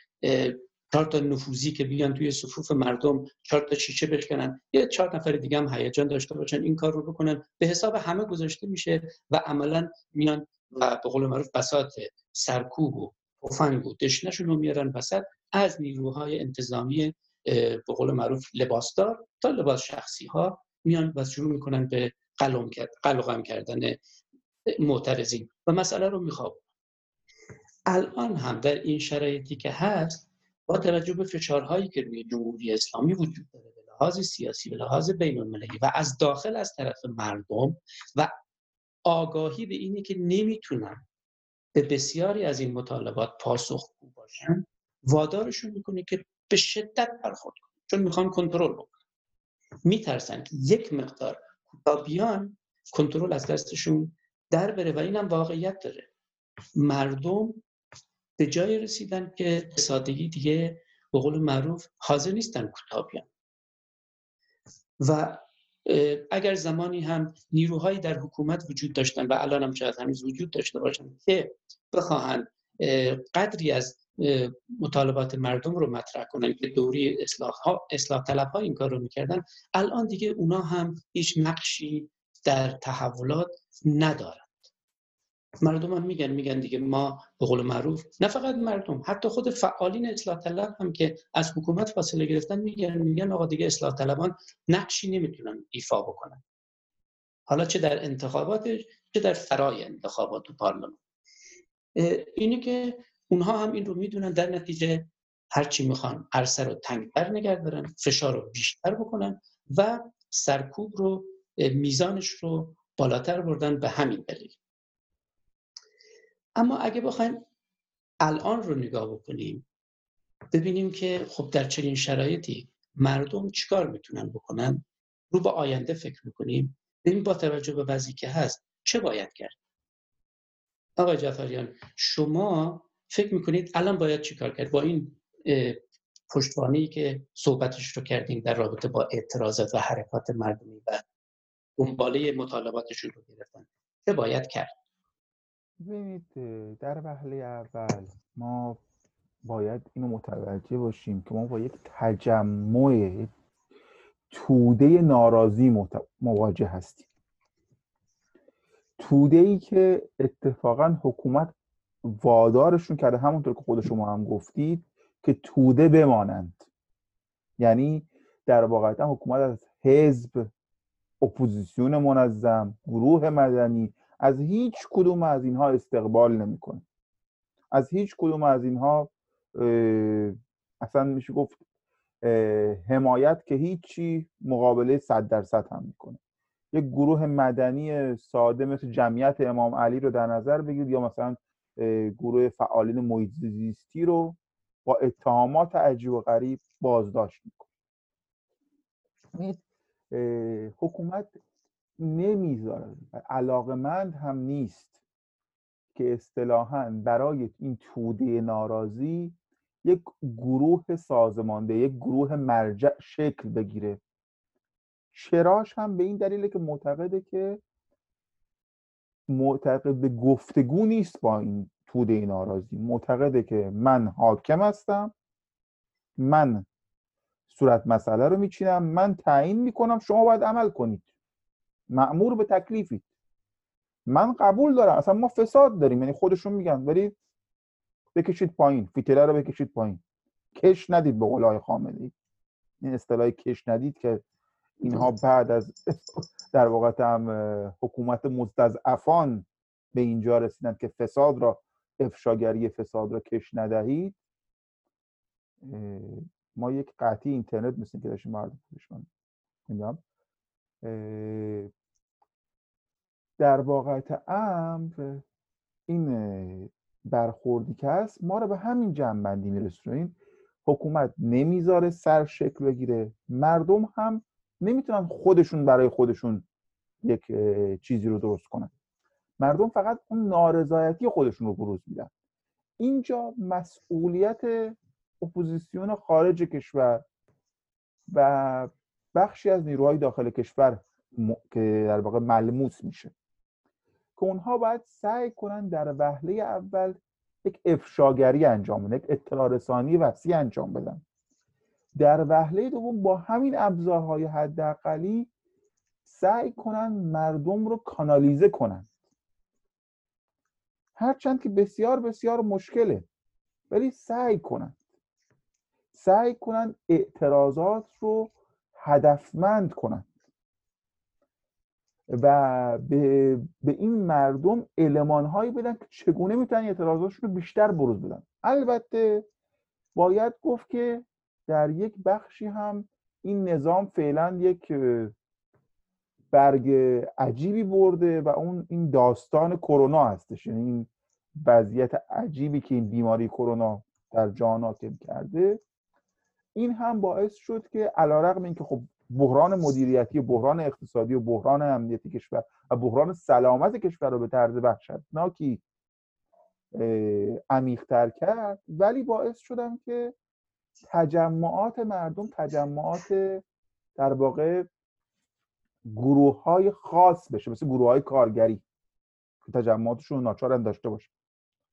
4 تا نفوذی که بیان توی صفوف مردم 4 تا شیشه بشکنن، یا 4 نفر دیگه هم هیجان داشته باشن این کار رو بکنن، به حساب همه گذاشته میشه و عملا میان و به قول معروف بساط سرکوب و تفنگ و دشنه‌شون رو میارن وسط، از نیروهای انتظامی به قول معروف لباسدار تا لباس شخصی ها میان و شروع میکنن به قلقم کردن معترضین و مسئله رو میخوابن. الان هم در این شرایطی که هست، با توجه به فشارهایی که روی جمهوری اسلامی وجود داره به لحاظ سیاسی، به لحاظ بین‌المللی و از داخل از طرف مردم و آگاهی به اینی که نمیتونن به بسیاری از این مطالبات پاسخگو باشن، وادارشون میکنه که به شدت برخورد کنن، چون میخوان کنترل بکنن. میترسن که یک مقدار بیان کنترل از دستشون در بره و اینم واقعیت داره. مردم به جای رسیدن که سادگی دیگه به قول معروف حاضر نیستن کوتاه بیان و اگر زمانی هم نیروهایی در حکومت وجود داشتن و الان هم شاید هنوز وجود داشته باشن که بخواهن قدری از مطالبات مردم رو مطرح کنن که دوری اصلاح طلب‌ها این کار رو میکردن، الان دیگه اونا هم هیچ نقشی در تحولات ندارن. مردم هم میگن دیگه ما به قول معروف، نه فقط مردم، حتی خود فعالین اصلاح طلب هم که از حکومت فاصله گرفتن میگن آقا دیگه اصلاح طلبان نقشی نمیتونن ایفا بکنن، حالا چه در انتخاباتش چه در فرای انتخابات و پارلمان. اینه که اونها هم این رو میدونن، در نتیجه هر چی میخوان عرصه رو تنگتر نگه دارن، فشار رو بیشتر بکنن و سرکوب رو میزانش رو بالاتر بردن به همین دلیل. اما اگه بخوایم الان رو نگاه بکنیم ببینیم که خب در چنین شرایطی مردم چیکار میتونن بکنن، رو به آینده فکر میکنیم ببینیم با توجه به وضعی که هست چه باید کرد. آقای جعفریان شما فکر میکنید الان باید چیکار کرد با این پشتوانه‌ای که صحبتش رو کردیم در رابطه با اعتراضات و حرکات مردمی و دنباله مطالباتشون رو گرفتن، چه باید کرد؟ ببینید در وهله اول ما باید اینو متوجه باشیم که ما با یک تجمع توده ناراضی مواجه هستیم، توده‌ای که اتفاقا حکومت وادارشون کرده، همونطور که خود شما هم گفتید، که توده بمانند. یعنی در واقع حکومت از حزب، اپوزیسیون منظم، گروه مدنی، از هیچ کدوم از اینها استقبال نمی‌کنه. از هیچ کدوم از اینها اصلا میشه گفت حمایت که هیچی، مقابله 100% هم میکنه. یک گروه مدنی ساده مثل جمعیت امام علی رو در نظر بگیرید یا مثلا گروه فعالین محیط زیستی رو با اتهامات عجیب و غریب بازداشت میکنه. حکومت نمیذاره، علاقمند هم نیست که اصطلاحاً برای این توده ناراضی یک گروه سازمانده، یک گروه مرجع شکل بگیره. چراش هم به این دلیله که معتقده که معتقد به گفتگو نیست با این توده ناراضی، معتقده که من حاکم هستم، من صورت مسئله رو میچینم، من تعیین میکنم، شما باید عمل کنید، مأمور به تکلیفید. من قبول دارم اصلا ما فساد داریم، یعنی خودشون میگن برید بکشید پایین، فیتله رو بکشید پایین، کش ندید به قول آقای خامنه‌ای. این اصطلاح کش ندید که اینها بعد از در واقع هم حکومت مستضعفان به اینجا رسیدند که فساد را، افشاگری فساد را کش ندهید. ما یک قطعی اینترنت مثل که داشتیم مردم خودشون میگم در واقع امر این برخوردی که هست ما رو به همین جنبندی میرسونیم. حکومت نمیذاره سر شکل بگیره، مردم هم نمیتونن خودشون برای خودشون یک چیزی رو درست کنن، مردم فقط اون نارضایتی خودشون رو بروز میدن. اینجا مسئولیت اپوزیسیون خارج کشور و بخشی از نیروهای داخل کشور که در واقع ملموس میشه که اونها باید سعی کنن در وهله اول یک افشاگری انجام بدن، یک اطلاع رسانی وسیع انجام بدن. در وهله دوم با همین ابزارهای حداقلی سعی کنن مردم رو کانالیزه کنن، هرچند که بسیار بسیار مشکله، ولی سعی کنن اعتراضات رو هدفمند کنن و به این مردم المان‌هایی بدن که چگونه میتونن اعتراضاتشون رو بیشتر بروز بدن. البته باید گفت که در یک بخشی هم این نظام فعلا یک برگ عجیبی برده و اون این داستان کرونا هستش، یعنی این وضعیت عجیبی که این بیماری کرونا در جهان حاکم کرده، این هم باعث شد که علیرغم اینکه خب بحران مدیریتی، بحران اقتصادی و بحران امنیتی کشور و بحران سلامت کشور رو به طرز وحشتناکی عمیق‌تر کرد، ولی باعث شدم که تجمعات مردم، تجمعات در واقع گروه‌های خاص بشه، مثل گروه‌های کارگری که تجمعاتشون ناچارن داشته باشه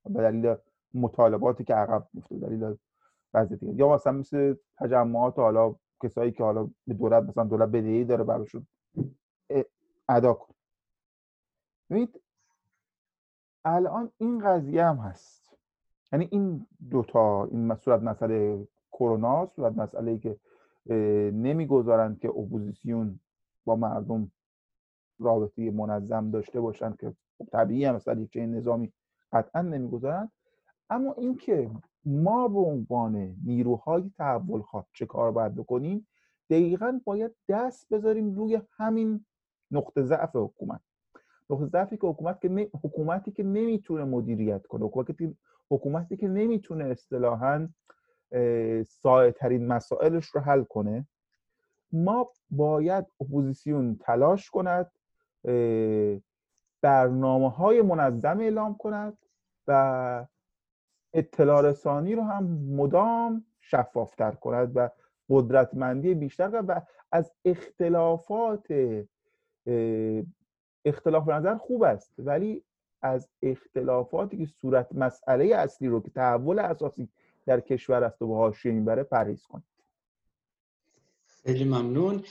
به دلیل مطالباتی که عقب افتاده، دلیل وضعیت، یا مثلا مثل تجمعات حالا کسایی که حالا به دولت مثلا دولت بدهی داره براشون ادا کن. ببینید الان این قضیه هم هست، یعنی این دوتا، این صورت مسئله کرونا، صورت مسئله‌ای که نمیگذارند که اپوزیسیون با مردم رابطه منظم داشته باشن، که طبیعی هم مثلا یک چنین نظامی قطعا نمیگذارند، اما این که ما به عنوان نیروهای تحول خواه چه کار باید بکنیم؟ دقیقاً باید دست بذاریم روی همین نقطه ضعف حکومت. نقطه ضعفی که حکومتی که نمیتونه مدیریت کنه، حکومتی که نمیتونه اصطلاحاً سایه ترین مسائلش رو حل کنه. ما باید اپوزیسیون تلاش کند، برنامه‌های منظم اعلام کند و اطلاع رسانی رو هم مدام شفافتر کند و قدرتمندی بیشتر کند و از اختلاف نظر خوب است، ولی از اختلافاتی که صورت مسئله اصلی رو که تحول اساسی در کشور است و باهاش میبره پرهیز کنید. خیلی ممنون.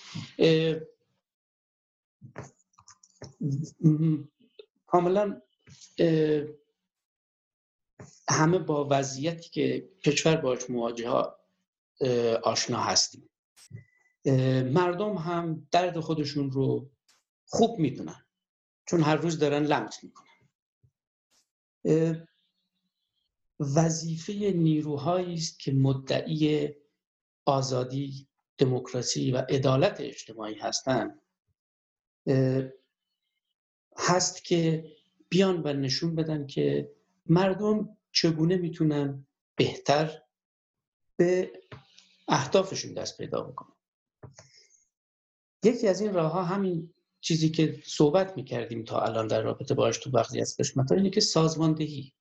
کاملا همه با وضعیتی که کشور باش مواجه آشنا هستیم. مردم هم درد خودشون رو خوب میدونن، چون هر روز دارن لمس میکنن. وظیفه نیروهایی است که مدعی آزادی، دموکراسی و عدالت اجتماعی هستند، هست که بیان و نشون بدن که مردم چگونه میتونن بهتر به اهدافشون دست پیدا بکنن. یکی از این راه‌ها همین چیزی که صحبت میکردیم تا الان در رابطه باش تو بخشی از قسمت‌ها اینه که سازماندهی،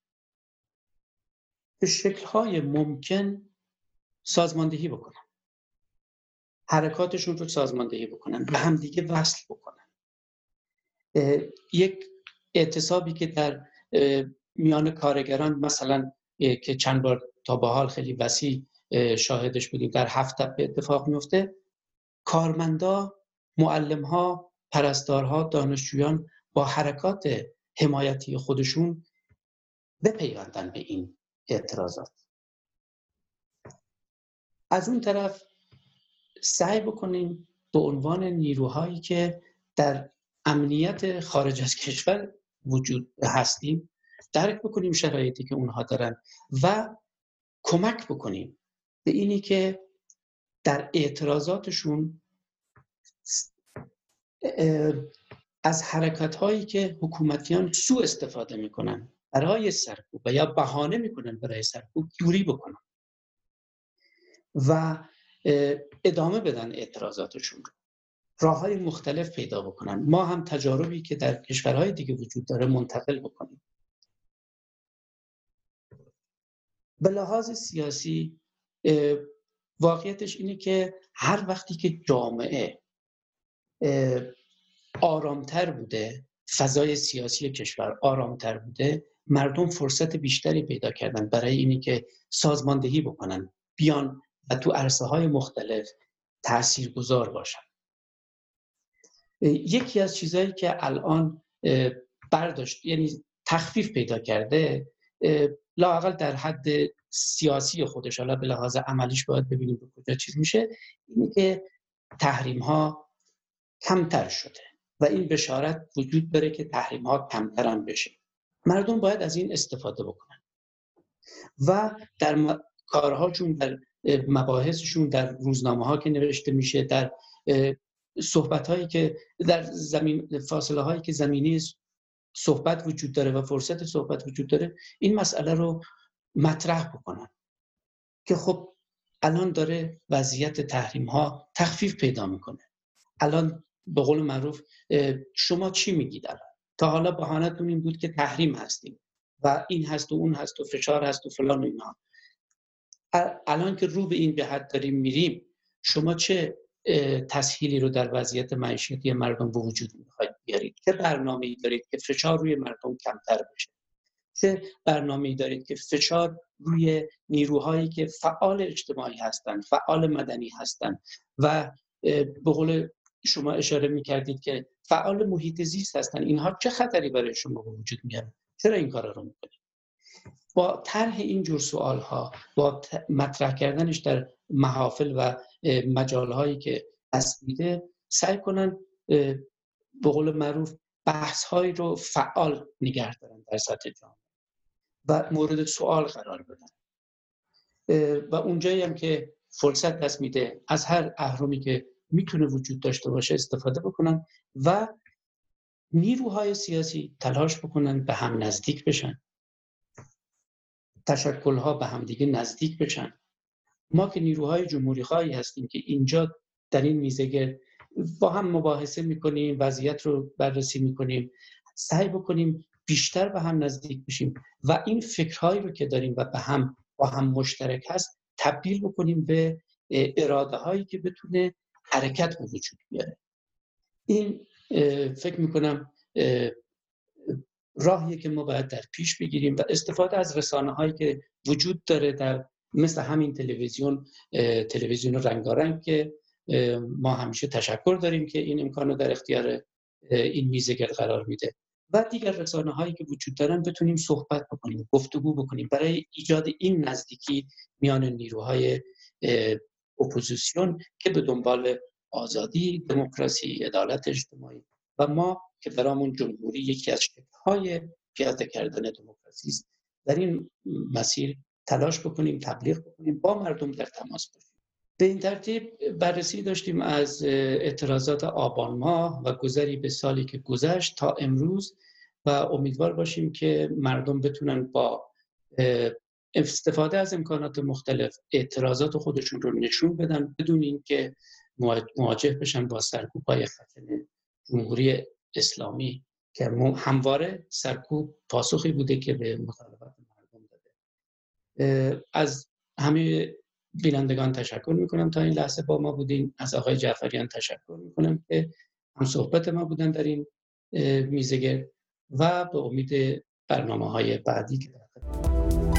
به شکل‌های ممکن سازماندهی بکنن، حرکاتشون رو سازماندهی بکنن، به هم دیگه وصل بکنن. یک اعتصابی که در میان کارگران مثلا که چند بار تا به حال خیلی وسیع شاهدش بودیم در هفته به اتفاق میفته، کارمندا، معلم‌ها، پرستارها، دانشجویان با حرکات حمایتی خودشون بپیوندن به این اعتراضات. از اون طرف سعی بکنیم به عنوان نیروهایی که در امنیت خارج از کشور وجود هستیم درک بکنیم شرایطی که اونها دارن و کمک بکنیم به اینی که در اعتراضاتشون از حرکت‌هایی که حکومتیان سوء استفاده می‌کنن برای سرکوب و یا بهانه می‌کنن برای سرکوب دوری بکنن و ادامه بدن اعتراضاتشون، راه‌های مختلف پیدا بکنن. ما هم تجاربی که در کشورهای دیگه وجود داره منتقل بکنیم. به لحاظ سیاسی واقعیتش اینه که هر وقتی که جامعه آرامتر بوده، فضای سیاسی کشور آرامتر بوده، مردم فرصت بیشتری پیدا کردن برای اینی که سازماندهی بکنن، بیان و تو عرصه های مختلف تاثیرگذار باشن. یکی از چیزایی که الان برداشت، یعنی تخفیف پیدا کرده، لااقل در حد سیاسی خودش، حالا به لحاظ عملیش باید ببینیم به کجا چیز میشه، اینی که تحریم ها کمتر شده و این بشارت وجود داره که تحریم ها کمتر هم بشه. مردم باید از این استفاده بکنن و در کارهاشون، در مباحثشون، در روزنامه ها که نوشته میشه، در صحبت هایی که در فاصله هایی که زمینی صحبت وجود داره و فرصت صحبت وجود داره، این مسئله رو مطرح بکنن که خب الان داره وضعیت تحریم ها تخفیف پیدا میکنه. الان به قول معروف شما چی میگید؟ الان تا حالا بهانه‌تون این بود که تحریم هستیم و این هست و اون هست و فشار هست و فلان و اینا. الان که رو به این جهت داریم میریم، شما چه تسهیلی رو در وضعیت معیشتی مردم به وجود میخواید بیارید؟ چه برنامه‌ای دارید که فشار روی مردم کمتر بشه؟ چه برنامه‌ای دارید که فشار روی نیروهایی که فعال اجتماعی هستند، فعال مدنی هستند و به قول شما اشاره می‌کردید که فعال محیط زیست هستند، اینها چه خطری برای شما به وجود میاره؟ چرا این کارا رو میکنید؟ با طرح این جور سوال‌ها، با مطرح کردنش در محافل و مجال‌هایی که اسیده، سعی کنن به قول معروف بحث‌هایی رو فعال نگه دارن در سطح جامعه و مورد سوال قرار بدن. و اونجایی هم که فرصت دست میده از هر اهرمی که میتونه وجود داشته باشه استفاده بکنن و نیروهای سیاسی تلاش بکنن به هم نزدیک بشن، تشکل‌ها به هم دیگه نزدیک بشن. ما که نیروهای جمهوری‌خواهی هستیم که اینجا در این میزگرد با هم مباحثه میکنیم، وضعیت رو بررسی میکنیم، سعی بکنیم بیشتر به هم نزدیک بشیم و این فکرهایی رو که داریم و با هم مشترک هست تبدیل بکنیم به اراده هایی که بتونه حرکت به وجود بیاره. این فکر میکنم راهیه که ما باید در پیش بگیریم و استفاده از رسانه هایی که وجود داره در مثل همین تلویزیون رنگارنگ که ما همیشه تشکر داریم که این امکان رو در اختیار این میزگرد قرار میده و دیگر رسانه هایی که وجود دارن بتونیم صحبت بکنیم، گفتگو بکنیم برای ایجاد این نزدیکی میان نیروهای اپوزیسیون که به دنبال آزادی، دموکراسی، عدالت اجتماعی و ما که برامون جمهوری یکی از شکل‌های پیاده کردن دموکراسی است در این مسیر تلاش بکنیم، تبلیغ بکنیم، با مردم در تماس باشیم. به این ترتیب بررسی داشتیم از اعتراضات آبان ماه و گذری به سالی که گذشت تا امروز و امیدوار باشیم که مردم بتونن با استفاده از امکانات مختلف اعتراضات خودشون رو نشون بدن بدون اینکه مواجه بشن با سرکوب‌های خشن جمهوری اسلامی که همواره سرکوب پاسخی بوده که به مطالبات مردم داده. از همه بینندگان تشکر میکنم تا این لحظه با ما بودین. از آقای جعفریان تشکر میکنم که هم صحبت ما بودن در این میزگرد و به امید برنامه‌های بعدی که